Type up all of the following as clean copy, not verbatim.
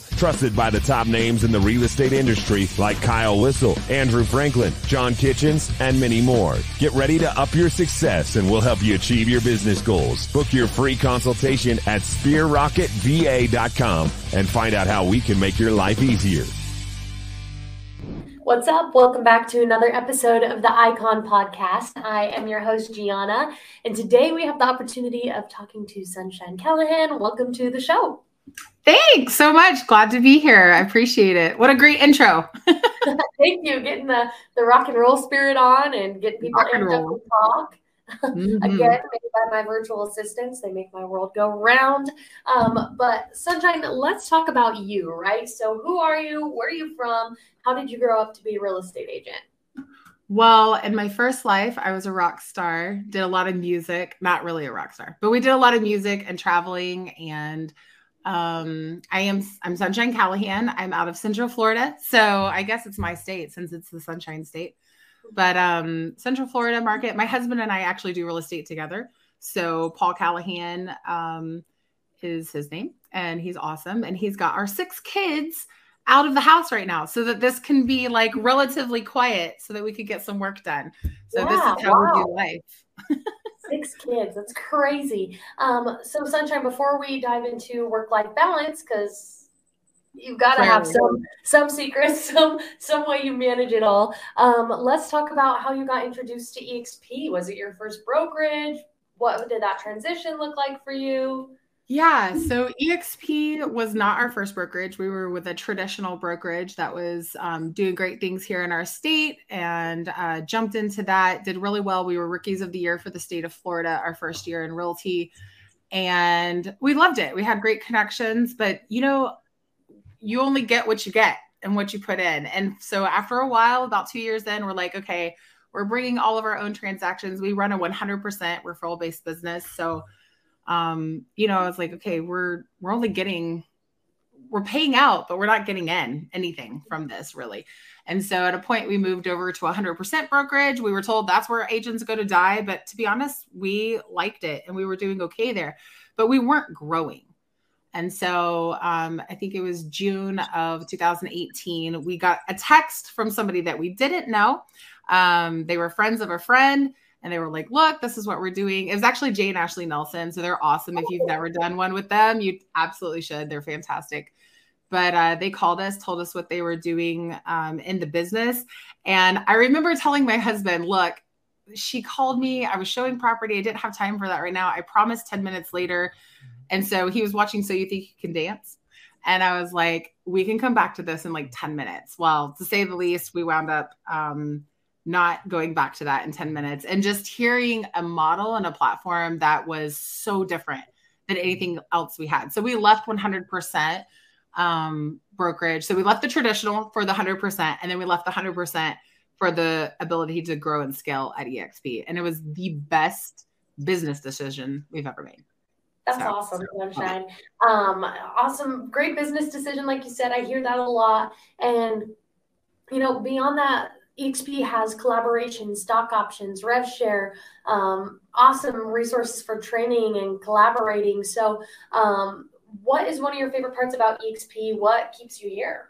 Trusted by the top names in the real estate industry like Kyle Whistle, Andrew Franklin, John Kitchens, and many more. Get ready to up your success, and we'll help you achieve your business goals. Book your free consultation at sphererocketva.com and find out how we can make your life easier. What's up? Welcome back to another episode of the Icon Podcast. I am your host, Gianna, and today we have the opportunity of talking to Sunshine Callahan. Welcome to the show. Thanks so much. Glad to be here. I appreciate it. What a great intro. Thank you. Getting the rock and roll spirit on and getting people amped up to talk. Mm-hmm. Again, made by my virtual assistants. They make my world go round. But Sunshine, let's talk about you, right? So who are you? Where are you from? How did you grow up to be a real estate agent? Well, in my first life, I was a rock star, did a lot of music, not really a rock star, but we did a lot of music and traveling. And I'm Sunshine Callahan. I'm out of Central Florida. So I guess it's my state since it's the Sunshine State. But Central Florida market, my husband and I actually do real estate together. So Paul Callahan is his name, and he's awesome. And he's got our 6 kids out of the house right now so that this can be like relatively quiet so that we could get some work done. So yeah, this is how we do life. 6 kids. That's crazy. So Sunshine, before we dive into work-life balance, because you've got to have some secrets, some way you manage it all. Let's talk about how you got introduced to EXP. Was it your first brokerage? What did that transition look like for you? Yeah, so EXP was not our first brokerage. We were with a traditional brokerage that was doing great things here in our state, and jumped into that, did really well. We were Rookies of the Year for the state of Florida, our first year in realty, and we loved it. We had great connections, but you only get what you get and what you put in. And so after a while, about 2 years in, we're like, okay, we're bringing all of our own transactions. We run a 100% referral-based business. So, I was like, okay, we're only getting, we're paying out, but we're not getting in anything from this really. And so at a point we moved over to 100% brokerage. We were told that's where agents go to die. But to be honest, we liked it and we were doing okay there, but we weren't growing. And so I think it was June of 2018, we got a text from somebody that we didn't know. They were friends of a friend, and they were like, look, this is what we're doing. It was actually Jay and Ashley Nelson. So they're awesome. If you've never done one with them, you absolutely should. They're fantastic. But they called us, told us what they were doing in the business. And I remember telling my husband, look, she called me. I was showing property. I didn't have time for that right now. I promised 10 minutes later. And so he was watching So You Think You Can Dance. And I was like, we can come back to this in like 10 minutes. Well, to say the least, we wound up not going back to that in 10 minutes. And just hearing a model and a platform that was so different than anything else we had. So we left 100% brokerage. So we left the traditional for the 100%. And then we left the 100% for the ability to grow and scale at EXP. And it was the best business decision we've ever made. That's awesome, Sunshine. Awesome. Great business decision. Like you said, I hear that a lot. And, beyond that, EXP has collaboration, stock options, rev share, awesome resources for training and collaborating. So what is one of your favorite parts about EXP? What keeps you here?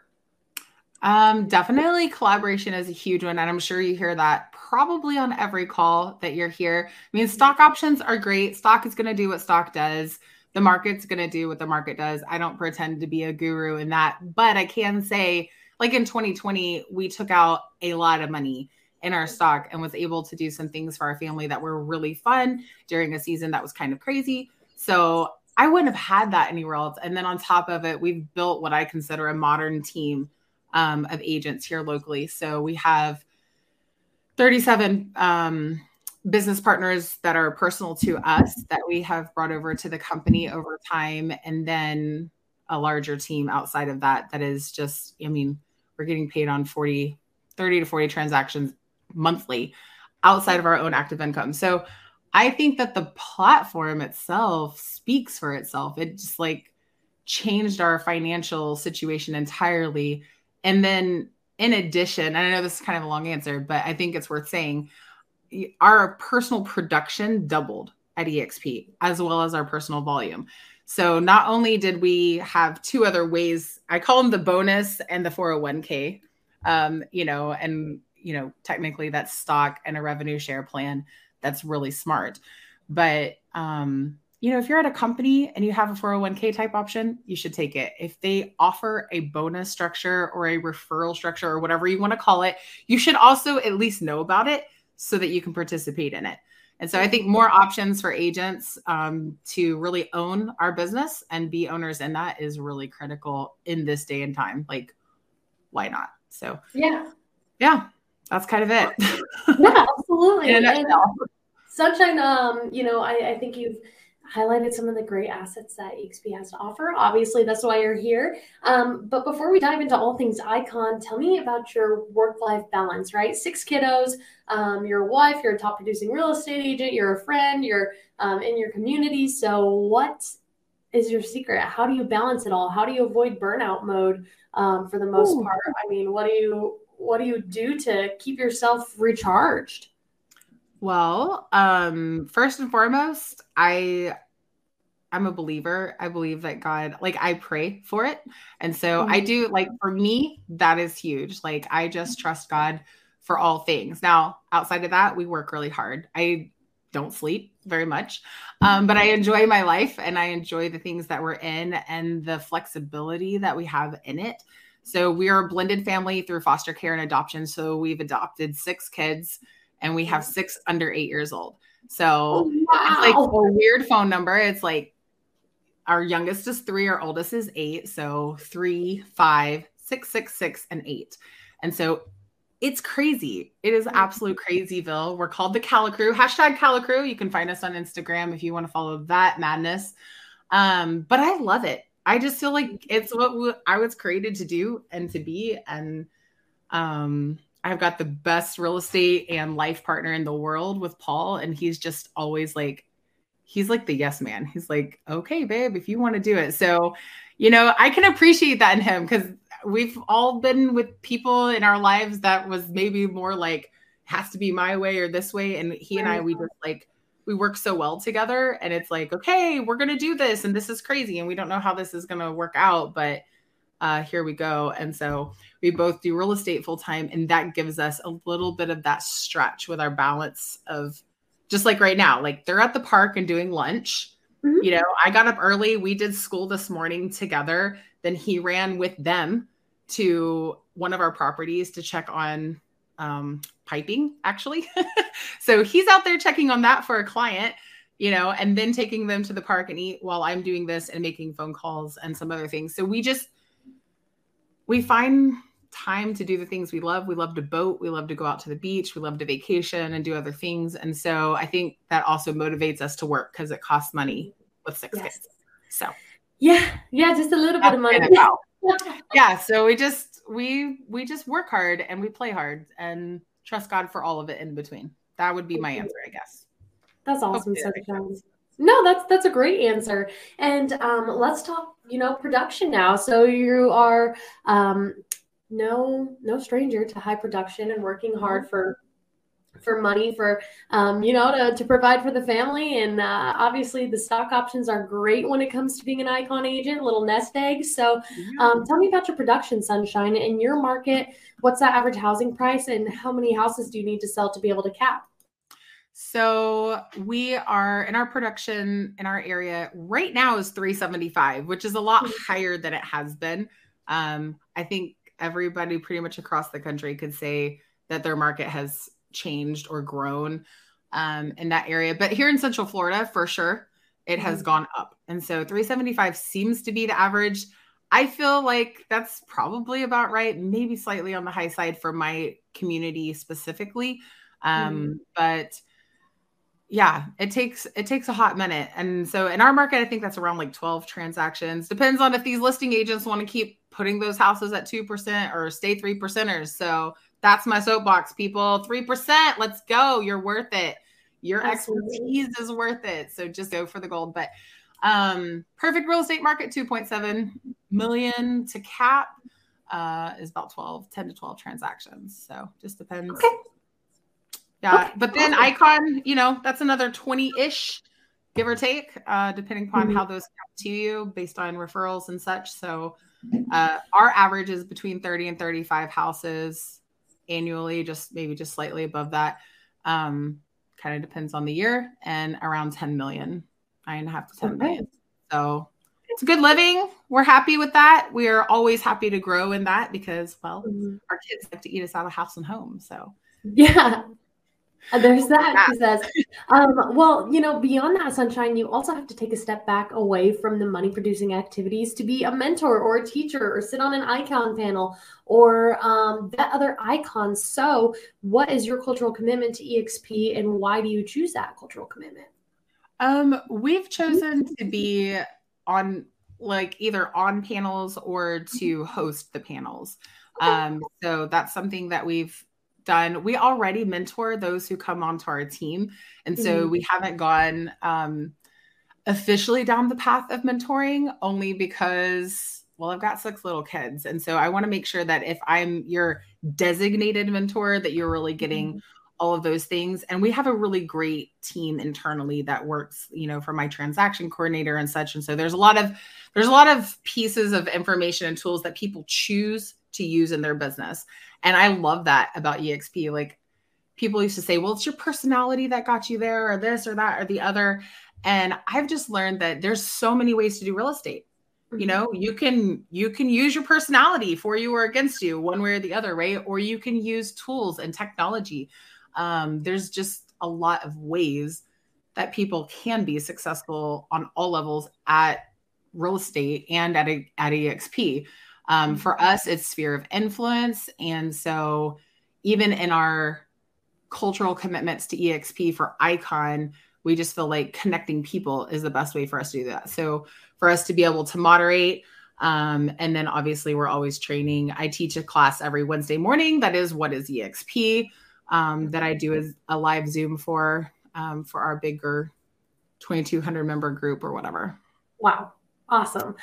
Definitely collaboration is a huge one. And I'm sure you hear that probably on every call that you're here. I mean, stock options are great. Stock is going to do what stock does. The market's going to do what the market does. I don't pretend to be a guru in that, but I can say like in 2020, we took out a lot of money in our stock and was able to do some things for our family that were really fun during a season that was kind of crazy. So I wouldn't have had that anywhere else. And then on top of it, we've built what I consider a modern team of agents here locally. So we have 37 business partners that are personal to us that we have brought over to the company over time. And then a larger team outside of that is just, we're getting paid on 30 to 40 transactions monthly outside of our own active income. So I think that the platform itself speaks for itself. It just like changed our financial situation entirely. And then in addition, and I know this is kind of a long answer, but I think it's worth saying, our personal production doubled at EXP as well as our personal volume. So not only did we have two other ways, I call them the bonus and the 401k, technically that's stock and a revenue share plan. That's really smart. But, if you're at a company and you have a 401k type option, you should take it. If they offer a bonus structure or a referral structure or whatever you want to call it, you should also at least know about it so that you can participate in it. And so I think more options for agents to really own our business and be owners in that is really critical in this day and time. Like, why not? So yeah, that's kind of it. Yeah, absolutely. And Sunshine, I think you've highlighted some of the great assets that EXP has to offer. Obviously, that's why you're here. But before we dive into all things Icon, tell me about your work-life balance, right? 6 kiddos, your wife, you're a top-producing real estate agent, you're a friend, you're in your community. So what is your secret? How do you balance it all? How do you avoid burnout mode for the most part? I mean, what do you do to keep yourself recharged? Well, first and foremost, I'm a believer. I believe that God, like I pray for it. And so I do, like for me, that is huge. Like I just trust God for all things. Now, outside of that, we work really hard. I don't sleep very much, but I enjoy my life and I enjoy the things that we're in and the flexibility that we have in it. So we are a blended family through foster care and adoption. So we've adopted 6 kids. And we have 6 under 8 years old. So It's like a weird phone number. It's like our youngest is 3, our oldest is 8. So 3, 5, 6, 6, 6, and 8. And so it's crazy. It is absolute crazyville. We're called the Calicrew. #Calicrew. You can find us on Instagram if you want to follow that madness. But I love it. I just feel like it's what I was created to do and to be. And, I've got the best real estate and life partner in the world with Paul. And he's just always like, he's like the yes man. He's like, okay, babe, if you want to do it. So, I can appreciate that in him because we've all been with people in our lives that was maybe more like, has to be my way or this way. And he and I, we just like, we work so well together and it's like, okay, we're going to do this. And this is crazy. And we don't know how this is going to work out, but here we go. And so we both do real estate full time. And that gives us a little bit of that stretch with our balance of just like right now, like they're at the park and doing lunch. Mm-hmm. I got up early. We did school this morning together. Then he ran with them to one of our properties to check on piping, actually. So he's out there checking on that for a client. And then taking them to the park and eat while I'm doing this and making phone calls and some other things. So we find time to do the things we love. We love to boat. We love to go out to the beach. We love to vacation and do other things. And so I think that also motivates us to work because it costs money with 6 kids. So yeah, just a little bit of money. Yeah. So we just work hard and we play hard and trust God for all of it in between. That would be my answer, I guess. That's awesome. No, that's a great answer. And let's talk, production now. So you are no stranger to high production and working hard for money, for, to provide for the family. And obviously the stock options are great when it comes to being an Icon agent, little nest egg. So tell me about your production, Sunshine. In your market, what's that average housing price and how many houses do you need to sell to be able to cap? So we are in our production in our area right now is 375, which is a lot higher than it has been. I think everybody pretty much across the country could say that their market has changed or grown in that area. But here in Central Florida, for sure, it has gone up. And so 375 seems to be the average. I feel like that's probably about right, maybe slightly on the high side for my community specifically. But yeah, it takes a hot minute. And so in our market, I think that's around like 12 transactions. Depends on if these listing agents want to keep putting those houses at 2% or stay 3%ers. So that's my soapbox, people. 3%. Let's go. You're worth it. Your expertise is worth it. So just go for the gold. But perfect real estate market, 2.7 million to cap is about 10 to 12 transactions. So just depends. Okay. Yeah. Okay. But then Icon, you know, that's another 20-ish, give or take, depending upon how those come to you based on referrals and such. So our average is between 30 and 35 houses annually, just maybe just slightly above that. Kind of depends on the year, and around 10 million, 9.5 to 10 million. So it's good living. We're happy with that. We are always happy to grow in that because, well, our kids have to eat us out of house and home. So yeah, there's that. She says, well, you know, beyond that, Sunshine, you also have to take a step back away from the money producing activities to be a mentor or a teacher or sit on an Icon panel or that other Icon. So what is your cultural commitment to EXP, and why do you choose that cultural commitment? We've chosen to be on like either on panels or to host the panels. So that's something that we've done. We already mentor those who come onto our team. And so we haven't gone officially down the path of mentoring, only because, well, I've got 6 little kids. And so I want to make sure that if I'm your designated mentor, that you're really getting all of those things. And we have a really great team internally that works, you know, for my transaction coordinator and such. And so there's a lot of pieces of information and tools that people choose to use in their business. And I love that about EXP. Like, people used to say, well, it's your personality that got you there, or this or that or the other. And I've just learned that there's so many ways to do real estate. You know, you can use your personality for you or against you one way or the other, right? Or you can use tools and technology. There's just a lot of ways that people can be successful on all levels at real estate and at EXP. For us, it's sphere of influence. And so even in our cultural commitments to EXP for Icon, we just feel like connecting people is the best way for us to do that. So for us to be able to moderate, and then obviously we're always training. I teach a class every Wednesday morning. That is What is EXP, that I do as a live Zoom for our bigger 2,200 member group or whatever. Wow. Awesome.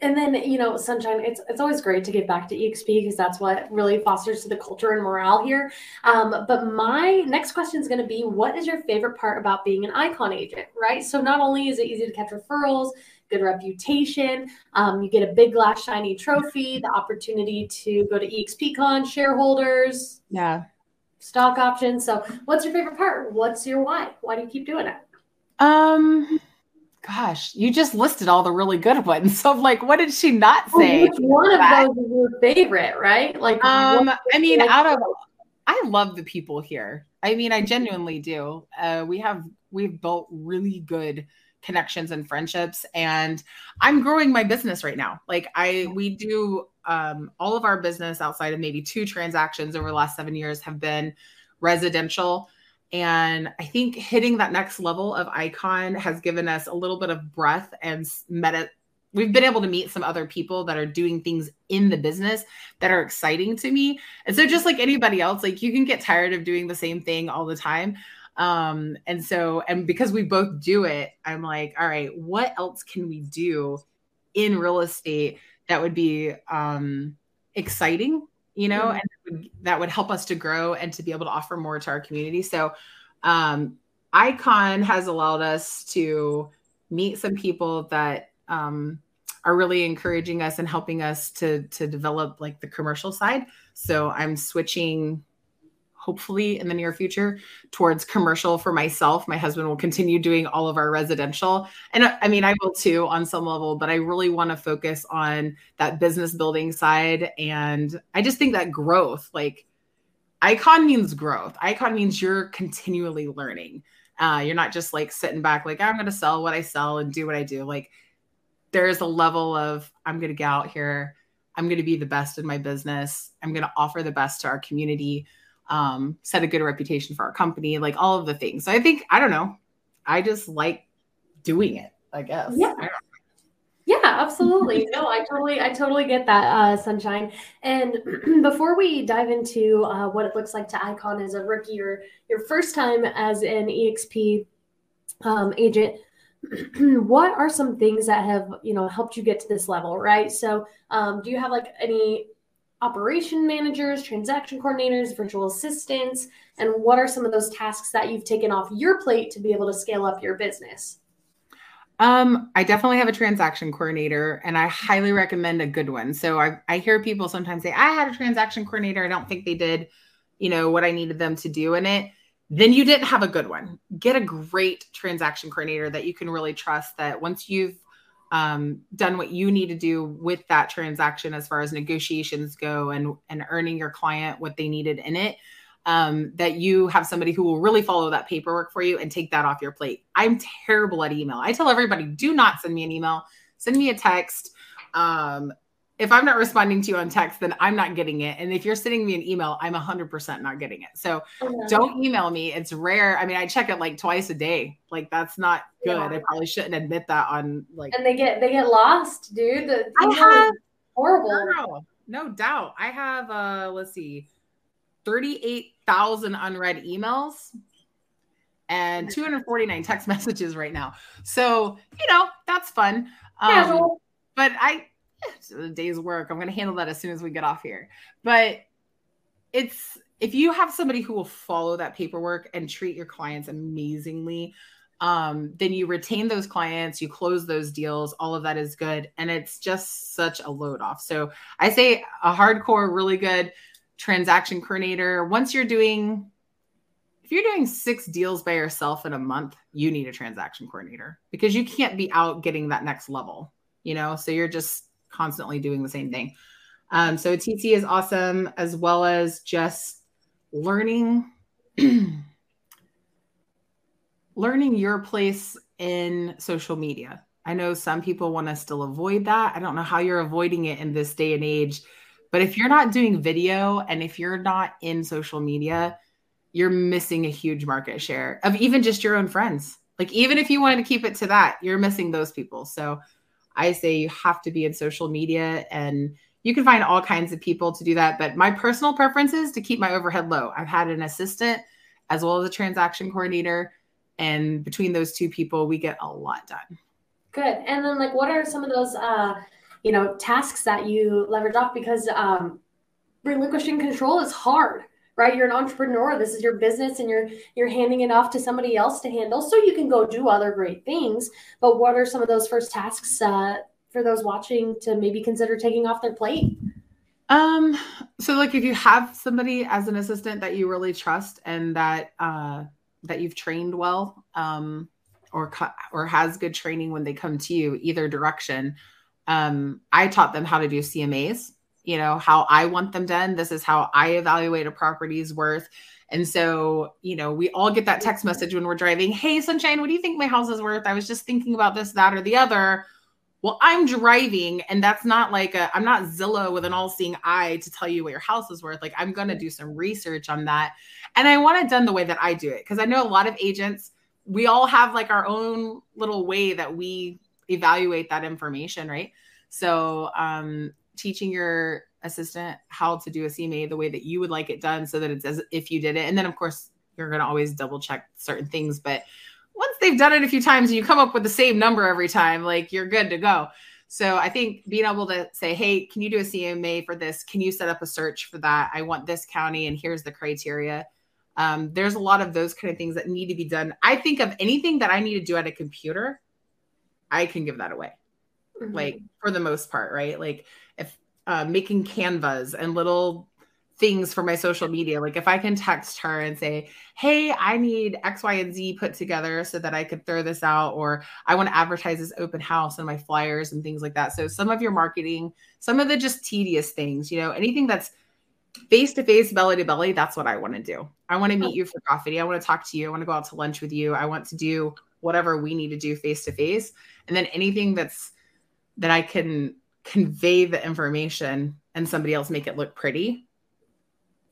And then, you know, Sunshine, it's always great to get back to EXP because that's what really fosters the culture and morale here. But my next question is going to be, what is your favorite part about being an Icon agent, right? So not only is it easy to catch referrals, good reputation, you get a big glass shiny trophy, the opportunity to go to EXPCon, shareholders, stock options. So what's your favorite part? What's your why? Why do you keep doing it? Gosh, you just listed all the really good ones. So I'm like, what did she not say? Which one of those is your favorite, right? Like, I mean, I love the people here. I mean, I genuinely do. We've built really good connections and friendships, and I'm growing my business right now. Like we do all of our business outside of maybe 2 transactions over the last 7 years have been residential. And I think hitting that next level of Icon has given us a little bit of breath, and we've been able to meet some other people that are doing things in the business that are exciting to me. And so just like anybody else, like you can get tired of doing the same thing all the time. And because we both do it, I'm like, all right, what else can we do in real estate that would be exciting? You know, and that would help us to grow and to be able to offer more to our community. So Icon has allowed us to meet some people that are really encouraging us and helping us to develop like the commercial side. So I'm switching, hopefully in the near future, towards commercial for myself. My husband will continue doing all of our residential. And I mean, I will too on some level, but I really want to focus on that business building side. And I just think that growth, like Icon means growth. Icon means you're continually learning. You're not just like sitting back, like I'm going to sell what I sell and do what I do. Like there's a level of, I'm going to get out here. I'm going to be the best in my business. I'm going to offer the best to our community. Set a good reputation for our company, like all of the things. So I think, I don't know, I just like doing it, I guess. Yeah. Yeah, absolutely. No, I totally get that, Sunshine. And before we dive into what it looks like to Icon as a rookie or your first time as an EXP agent, what are some things that have, helped you get to this level, right? So do you have any operation managers, transaction coordinators, virtual assistants, and what are some of those tasks that you've taken off your plate to be able to scale up your business? I definitely have a transaction coordinator, and I highly recommend a good one. So I hear people sometimes say, I had a transaction coordinator. I don't think they did, what I needed them to do in it. Then you didn't have a good one. Get a great transaction coordinator that you can really trust, that once you've done what you need to do with that transaction, as far as negotiations go and earning your client what they needed in it, that you have somebody who will really follow that paperwork for you and take that off your plate. I'm terrible at email. I tell everybody, do not send me an email, send me a text. If I'm not responding to you on text, then I'm not getting it. And if you're sending me an email, I'm 100% not getting it. So don't email me. It's rare. I mean, I check it twice a day. That's not good. Yeah. I probably shouldn't admit that on and they get lost, dude. The email is horrible. No doubt. I have, 38,000 unread emails and 249 text messages right now. So, that's fun. But it's a day's work. I'm going to handle that as soon as we get off here. But if you have somebody who will follow that paperwork and treat your clients amazingly, then you retain those clients, you close those deals, all of that is good. And it's just such a load off. So I say a hardcore, really good transaction coordinator. If you're doing 6 deals by yourself in a month, you need a transaction coordinator, because you can't be out getting that next level, so you're just constantly doing the same thing. So TC is awesome, as well as just learning your place in social media. I know some people want to still avoid that. I don't know how you're avoiding it in this day and age. But if you're not doing video and if you're not in social media, you're missing a huge market share of even just your own friends. Even if you wanted to keep it to that, you're missing those people. So I say you have to be in social media, and you can find all kinds of people to do that. But my personal preference is to keep my overhead low. I've had an assistant as well as a transaction coordinator, and between those two people, we get a lot done. Good. And then what are some of those, tasks that you leverage off, because relinquishing control is hard, right? You're an entrepreneur. This is your business, and you're handing it off to somebody else to handle so you can go do other great things. But what are some of those first tasks for those watching to maybe consider taking off their plate? So if you have somebody as an assistant that you really trust and that you've trained well, or has good training when they come to you, either direction. I taught them how to do CMAs, how I want them done. This is how I evaluate a property's worth. And so, we all get that text message when we're driving. Hey, Sunshine, what do you think my house is worth? I was just thinking about this, that, or the other. Well, I'm driving, and that's not I'm not Zillow with an all-seeing eye to tell you what your house is worth. I'm going to do some research on that. And I want it done the way that I do it. Cause I know a lot of agents, we all have our own little way that we evaluate that information, right? So teaching your assistant how to do a CMA the way that you would like it done, so that it's as if you did it. And then of course you're going to always double check certain things, but once they've done it a few times and you come up with the same number every time, you're good to go. So I think being able to say, hey, can you do a CMA for this? Can you set up a search for that? I want this county and here's the criteria. There's a lot of those kind of things that need to be done. I think of anything that I need to do at a computer, I can give that away, for the most part, right? If making canvas and little things for my social media, if I can text her and say, hey, I need X, Y, and Z put together so that I could throw this out, or I want to advertise this open house and my flyers and things like that. So some of your marketing, some of the just tedious things, anything that's face-to-face, belly-to-belly, that's what I want to do. I want to meet you for coffee. I want to talk to you. I want to go out to lunch with you. I want to do whatever we need to do face-to-face. And then anything that I can convey the information and somebody else make it look pretty,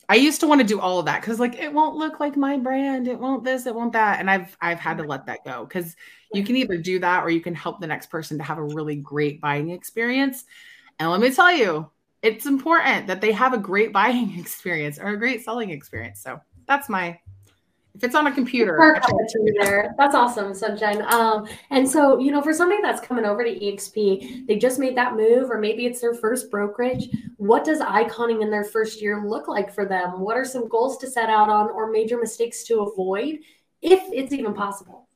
I used to want to do all of that because like it won't look like my brand, it won't this, it won't that, and I've had to let that go because you can either do that or you can help the next person to have a really great buying experience. And let me tell you, it's important that they have a great buying experience or a great selling experience. So that's my. If it's on a computer. There. That's awesome, Sunshine. And so, you know, for somebody that's coming over to EXP, they just made that move, or maybe it's their first brokerage. What does iconing in their first year look like for them? What are some goals to set out on or major mistakes to avoid, if it's even possible?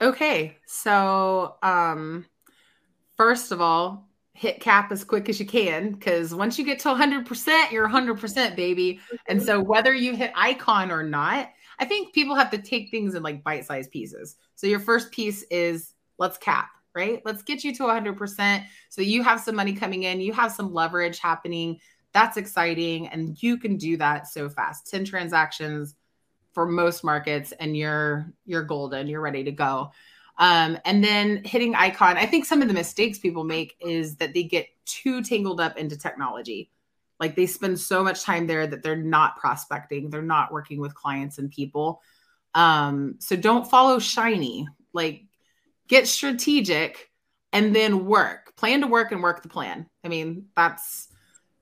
Okay. So first of all, hit cap as quick as you can, because once you get to 100%, you're 100%, baby. And so whether you hit icon or not, I think people have to take things in like bite-sized pieces. So your first piece is let's cap, right? Let's get you to 100% so you have some money coming in. You have some leverage happening. That's exciting. And you can do that so fast. 10 transactions for most markets and you're golden. You're ready to go. And then hitting icon. I think some of the mistakes people make is that they get too tangled up into technology. Like they spend so much time there that they're not prospecting. They're not working with clients and people. So don't follow shiny, like get strategic and then work, plan to work and work the plan. I mean, that's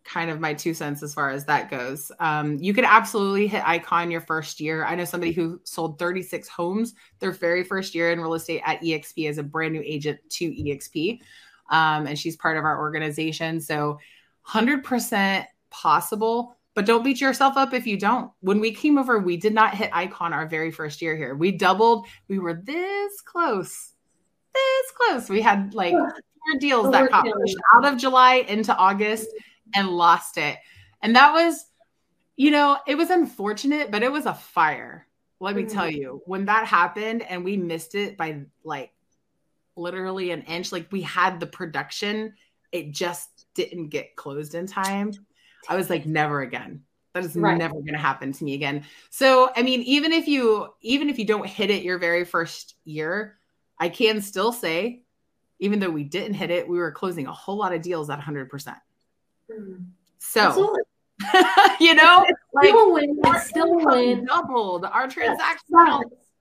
kind of my 2 cents as far as that goes. You could absolutely hit icon your first year. I know somebody who sold 36 homes their very first year in real estate at EXP as a brand new agent to EXP. And she's part of our organization. So 100% possible, but don't beat yourself up if you don't. When we came over, we did not hit icon our very first year here. We doubled. We were this close, this close. We had like 4 deals that got pushed out of July into August and lost it. And that was, you know, it was unfortunate, but it was a fire. Let me tell you, when that happened and we missed it by like literally an inch, like we had the production, it just didn't get closed in time. I was like, never again. That is never going to happen to me again. So, I mean, even if you don't hit it your very first year, I can still say, even though we didn't hit it, we were closing a whole lot of deals at 100%. So, you know, like still win. Doubled our transactions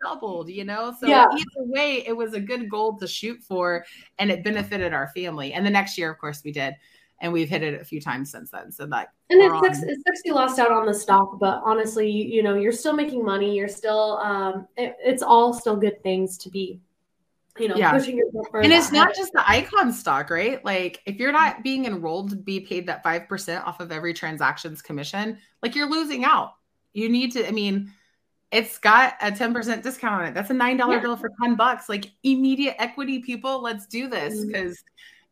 doubled, you know, so either way, it was a good goal to shoot for and it benefited our family. And the next year, of course we did. And we've hit it a few times since then. So that, and it sucks you lost out on the stock, but honestly, you know, you're still making money. You're still, it's all still good things to be, you know, pushing your book. And it's not just the icon stock, right? Like if you're not being enrolled to be paid that 5% off of every transaction's commission, like you're losing out. You need to, I mean, it's got a 10% discount on it. That's a $9 deal for $10. Like immediate equity people, let's do this because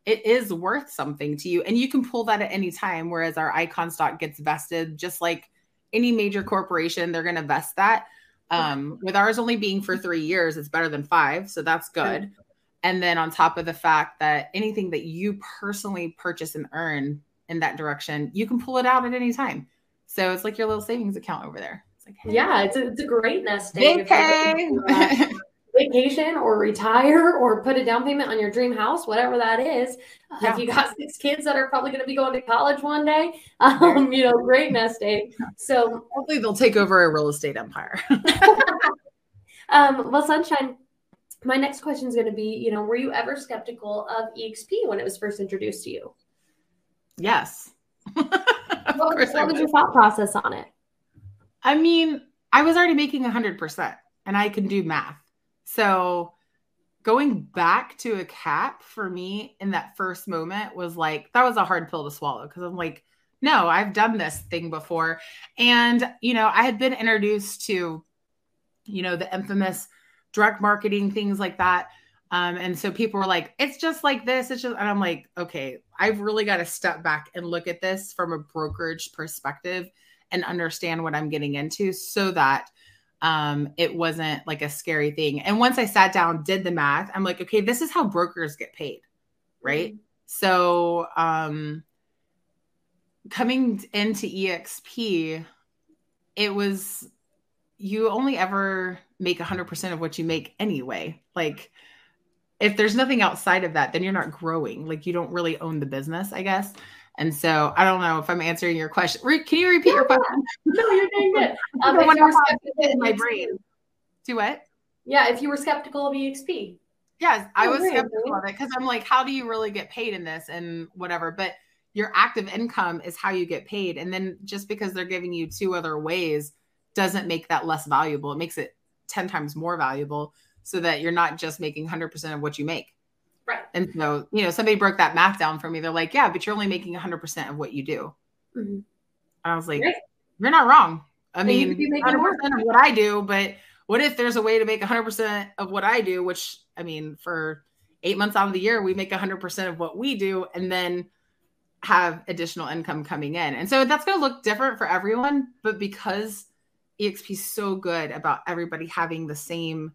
it is worth something to you. And you can pull that at any time. Whereas our icon stock gets vested, just like any major corporation, they're going to vest that. With ours only being for 3 years, it's better than 5. So that's good. And then on top of the fact that anything that you personally purchase and earn in that direction, you can pull it out at any time. So it's like your little savings account over there. It's like, hey, it's a great nest egg. Vacation or retire or put a down payment on your dream house, whatever that is. If you got 6 kids that are probably going to be going to college one day, you know, great nest egg. So hopefully they'll take over a real estate empire. Well, Sunshine, my next question is going to be, you know, were you ever skeptical of EXP when it was first introduced to you? Yes. What was your thought process on it? I mean, I was already making 100% and I can do math. So going back to a cap for me in that first moment was like, that was a hard pill to swallow. Cause I'm like, no, I've done this thing before. And, you know, I had been introduced to, you know, the infamous direct marketing, things like that. And so people were like, it's just like this. It's just, and I'm like, okay, I've really got to step back and look at this from a brokerage perspective and understand what I'm getting into so that it wasn't like a scary thing. And once I sat down, did the math, I'm like, okay, this is how brokers get paid. Right. So, coming into EXP, it was, you only ever make 100% of what you make anyway. Like if there's nothing outside of that, then you're not growing. Like you don't really own the business, I guess. And so I don't know if I'm answering your question. Can you repeat your question? No, you're doing good. If you were skeptical of EXP. Yes, I was skeptical of it because I'm like, how do you really get paid in this and whatever? But your active income is how you get paid. And then just because they're giving you two other ways doesn't make that less valuable. It makes it 10 times more valuable so that you're not just making 100% of what you make. Right. And so, somebody broke that math down for me. They're like, yeah, but you're only making 100% of what you do. Mm-hmm. And I was like, you're not wrong. I mean, 100% of what I do, but what if there's a way to make 100% of what I do, which, I mean, for 8 months out of the year, we make 100% of what we do and then have additional income coming in. And so that's going to look different for everyone. But because EXP is so good about everybody having the same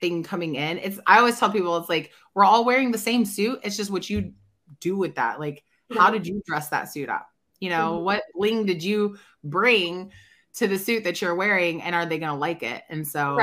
thing coming in. I always tell people, it's like, we're all wearing the same suit. It's just what you do with that. Like, how did you dress that suit up? What bling did you bring to the suit that you're wearing, and are they going to like it? And so,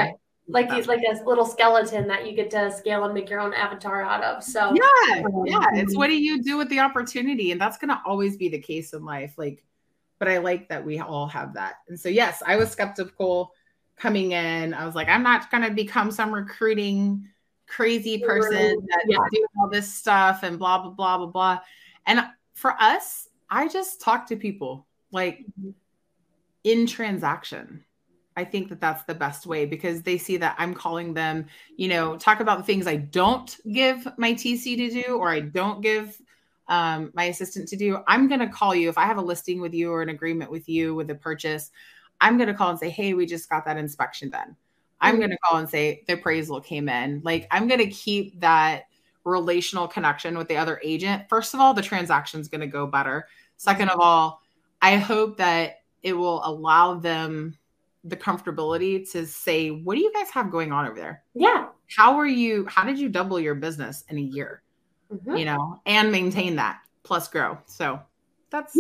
like a little skeleton that you get to scale and make your own avatar out of. So it's what do you do with the opportunity? And that's going to always be the case in life. But I like that we all have that. And so, yes, I was skeptical coming in. I was like, I'm not going to become some recruiting crazy person that do all this stuff and blah, blah, blah, blah, blah. And for us, I just talk to people in transaction. I think that that's the best way because they see that I'm calling them, talk about the things I don't give my TC to do, or I don't give my assistant to do. I'm going to call you if I have a listing with you or an agreement with you with a purchase. I'm going to call and say, hey, we just got that inspection done. I'm going to call and say the appraisal came in. I'm going to keep that relational connection with the other agent. First of all, the transaction's going to go better. Second of all, I hope that it will allow them the comfortability to say, what do you guys have going on over there? Yeah. How did you double your business in a year? Mm-hmm. And maintain that plus grow. So that's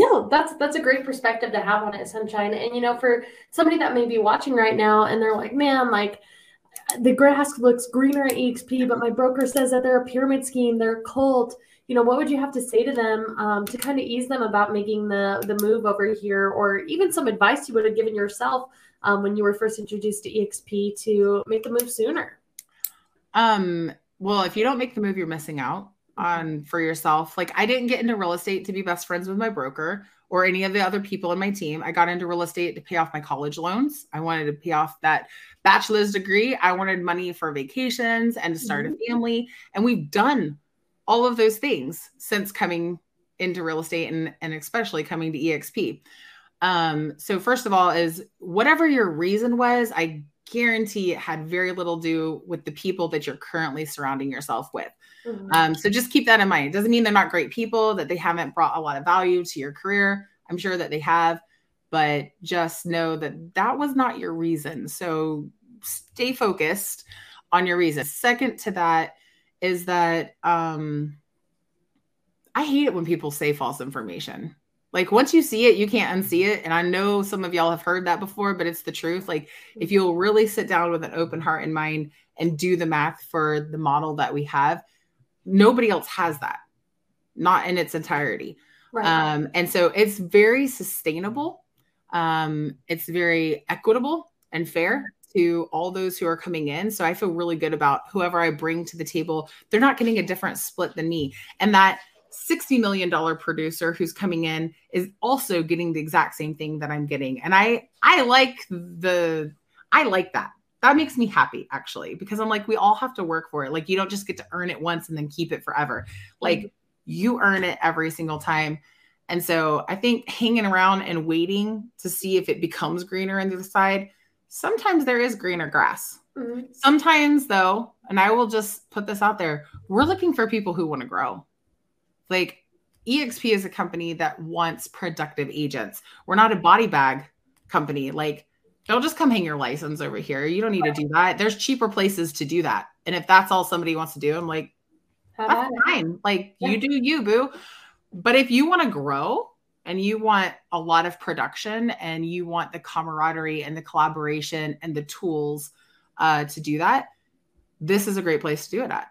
a great perspective to have on it, Sunshine. And, for somebody that may be watching right now and they're like, man, the grass looks greener at EXP, but my broker says that they're a pyramid scheme, they're a cult. What would you have to say to them to kind of ease them about making the move over here, or even some advice you would have given yourself when you were first introduced to EXP to make the move sooner? Well, if you don't make the move, you're missing out on for yourself. I didn't get into real estate to be best friends with my broker or any of the other people in my team. I got into real estate to pay off my college loans. I wanted to pay off that bachelor's degree. I wanted money for vacations and to start a family. And we've done all of those things since coming into real estate and especially coming to EXP. So first of all is whatever your reason was, I guarantee it had very little to do with the people that you're currently surrounding yourself with. Mm-hmm. So just keep that in mind. It doesn't mean they're not great people, that they haven't brought a lot of value to your career. I'm sure that they have, but just know that that was not your reason. So stay focused on your reason. Second to that is that I hate it when people say false information. Once you see it, you can't unsee it. And I know some of y'all have heard that before, but it's the truth. If you'll really sit down with an open heart and mind and do the math for the model that we have, nobody else has that, not in its entirety. Right. And so it's very sustainable. It's very equitable and fair to all those who are coming in. So I feel really good about whoever I bring to the table. They're not getting a different split than me. And that $60 million producer who's coming in is also getting the exact same thing that I'm getting. And I like that. That makes me happy, actually, because I'm like, we all have to work for it. You don't just get to earn it once and then keep it forever. You earn it every single time. And so I think hanging around and waiting to see if it becomes greener on the other side, sometimes there is greener grass. Mm-hmm. Sometimes, though, and I will just put this out there, we're looking for people who want to grow. EXP is a company that wants productive agents. We're not a body bag company. Don't just come hang your license over here. You don't need to do that. There's cheaper places to do that. And if that's all somebody wants to do, I'm like, that's fine. You do you, boo. But if you want to grow and you want a lot of production and you want the camaraderie and the collaboration and the tools to do that, this is a great place to do it at.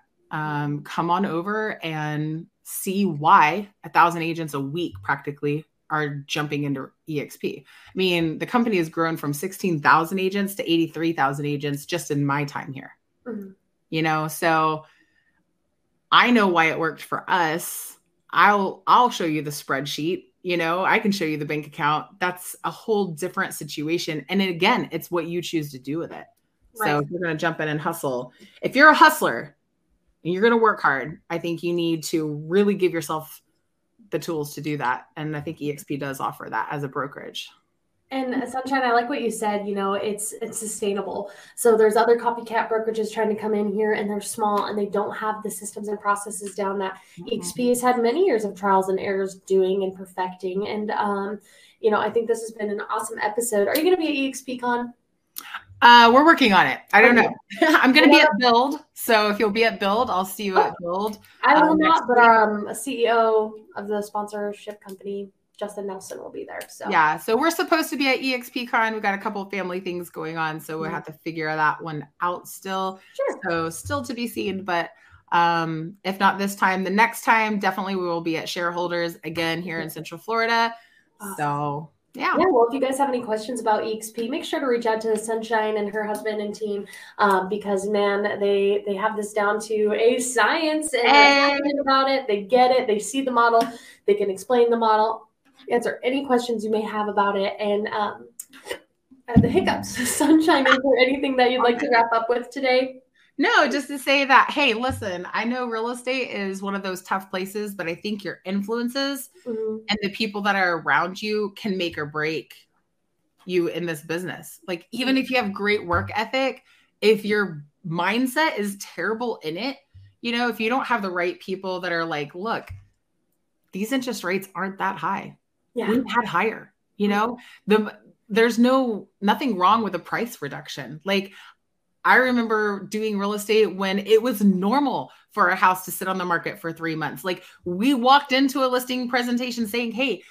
Come on over and see why 1,000 agents a week practically are jumping into EXP. I mean, the company has grown from 16,000 agents to 83,000 agents just in my time here. Mm-hmm. You know, so I know why it worked for us. I'll show you the spreadsheet. You know, I can show you the bank account. That's a whole different situation. And again, it's what you choose to do with it. Right. So if you're going to jump in and hustle, if you're a hustler and you're going to work hard, I think you need to really give yourself the tools to do that. And I think EXP does offer that as a brokerage. And Sunshine, I like what you said, you know, it's sustainable. So there's other copycat brokerages trying to come in here and they're small and they don't have the systems and processes down that EXP has had many years of trials and errors doing and perfecting. And, you know, I think this has been an awesome episode. Are you going to be at EXPCon? We're working on it. I don't know. I'm going to be at Build. So if you'll be at Build, I'll see you at Build. I will not, but a CEO of the sponsorship company, Justin Nelson, will be there. So yeah, so we're supposed to be at EXPCon. We've got a couple of family things going on, so we'll have to figure that one out still. Sure. So still to be seen, but if not this time, the next time, definitely we will be at Shareholders again here in Central Florida. So yeah, well, if you guys have any questions about EXP, make sure to reach out to Sunshine and her husband and team, because, man, they have this down to a science and they're passionate about it. They get it. They see the model. They can explain the model, answer any questions you may have about it, and the hiccups. Sunshine, is there anything that you'd like to wrap up with today? No, just to say that, hey, listen, I know real estate is one of those tough places, but I think your influences and the people that are around you can make or break you in this business. Like, even if you have great work ethic, if your mindset is terrible in it, you know, if you don't have the right people that are like, look, these interest rates aren't that high. Yeah. We've had higher, you know, there's nothing wrong with a price reduction. Like, I remember doing real estate when it was normal for a house to sit on the market for 3 months. Like, we walked into a listing presentation saying, hey,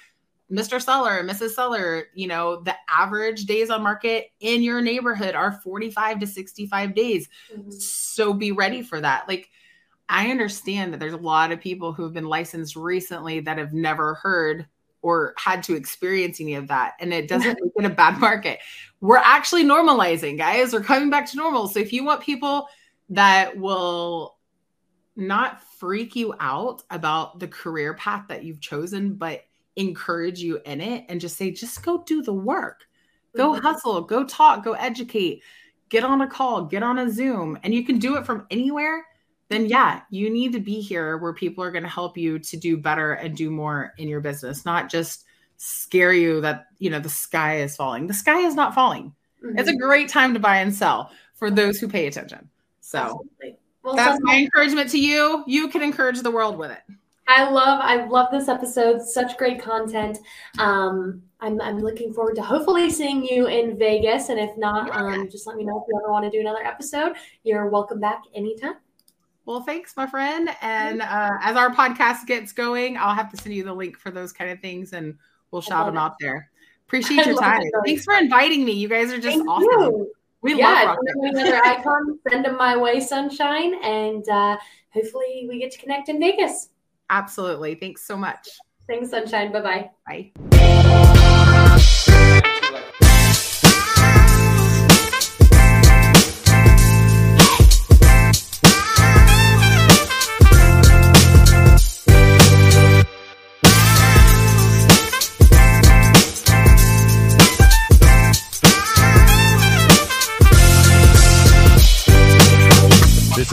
Mr. Seller, Mrs. Seller, you know, the average days on market in your neighborhood are 45 to 65 days. Mm-hmm. So be ready for that. Like, I understand that there's a lot of people who have been licensed recently that have never heard or had to experience any of that. And it doesn't make it a bad market. We're actually normalizing, guys. We're coming back to normal. So if you want people that will not freak you out about the career path that you've chosen, but encourage you in it and just say, just go do the work, go hustle, go talk, go educate, get on a call, get on a Zoom, and you can do it from anywhere. Then yeah, you need to be here where people are going to help you to do better and do more in your business, not just scare you that, you know, the sky is falling. The sky is not falling. Mm-hmm. It's a great time to buy and sell for those who pay attention. So well, that's my encouragement to you. You can encourage the world with it. I love this episode. Such great content. I'm looking forward to hopefully seeing you in Vegas. And if not, just let me know if you ever want to do another episode. You're welcome back anytime. Well, thanks, my friend. And as our podcast gets going, I'll have to send you the link for those kind of things and we'll shout them out there. Appreciate your time. Thanks for inviting me. You guys are just awesome. We love another icon. Send them my way, Sunshine. And hopefully we get to connect in Vegas. Absolutely. Thanks so much. Thanks, Sunshine. Bye-bye. Bye. This